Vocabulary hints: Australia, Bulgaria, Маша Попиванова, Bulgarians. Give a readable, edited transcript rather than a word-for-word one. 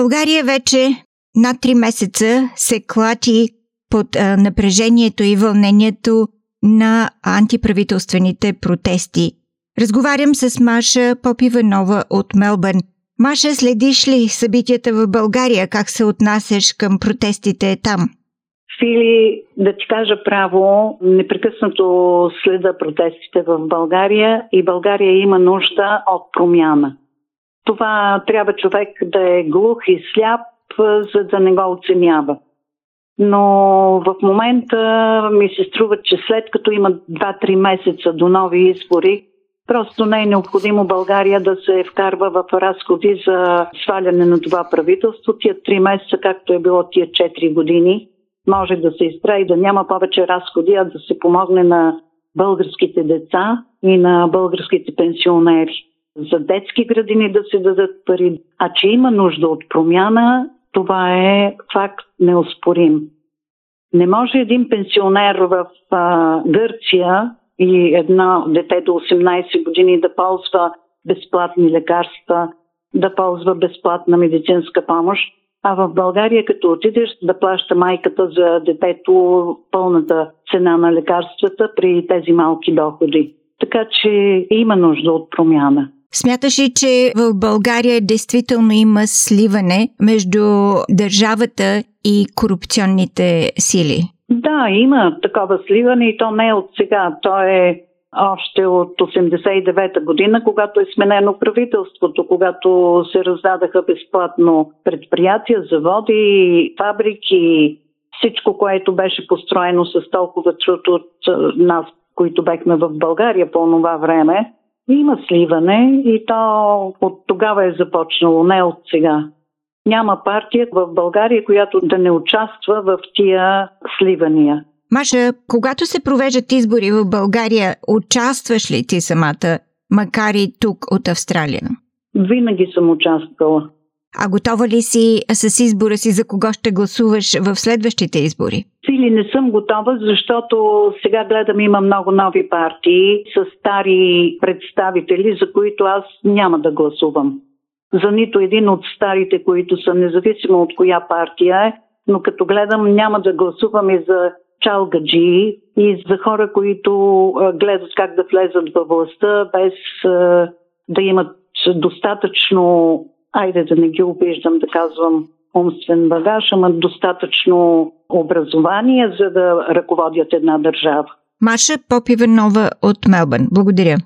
България вече над 3 месеца се клати под напрежението и вълнението на антиправителствените протести. Разговарям с Маша Попиванова от Мелбърн. Маша, следиш ли събитията в България? Как се отнасяш към протестите там? Фили, да ти кажа право, непрекъснато следа протестите в България и България има нужда от промяна. Това трябва човек да е глух и сляп, за да не го оценява. Но в момента ми се струва, че след като има 2-3 месеца до нови избори, просто не е необходимо България да се вкарва в разходи за сваляне на това правителство. Тия 3 месеца, както е било тия 4 години, може да се изтраи, да няма повече разходи, а да се помогне на българските деца и на българските пенсионери. За детски градини да се дадат пари. А че има нужда от промяна, това е факт неоспорим. Не може един пенсионер в Гърция и едно дете до 18 години да ползва безплатни лекарства, да ползва безплатна медицинска помощ, а в България като отидеш да плаща майката за детето пълната цена на лекарствата при тези малки доходи. Така че има нужда от промяна. Смяташ ли, че в България действително има сливане между държавата и корупционните сили? Да, има такова сливане и то не е от сега. То е още от 1989 година, когато е сменено правителството, когато се раздадаха безплатно предприятия, заводи, фабрики, всичко, което беше построено с толкова труд от нас, които бехме в България по това време. Има сливане и то от тогава е започнало, не от сега. Няма партия в България, която да не участва в тия сливания. Маша, когато се провеждат избори в България, участваш ли ти самата, макар и тук от Австралия? Винаги съм участвала. А готова ли си с избора си за кого ще гласуваш в следващите избори? Или не съм готова, защото сега гледам има много нови партии с стари представители, за които аз няма да гласувам. За нито един от старите, които са, независимо от коя партия е, но като гледам няма да гласувам и за чалгаджи и за хора, които гледат как да влезат във властта, без да имат достатъчно, айде да не ги обиждам да казвам, умствен багаж, ама достатъчно образование, за да ръководят една държава. Маша Попиванова от Мелбърн. Благодаря.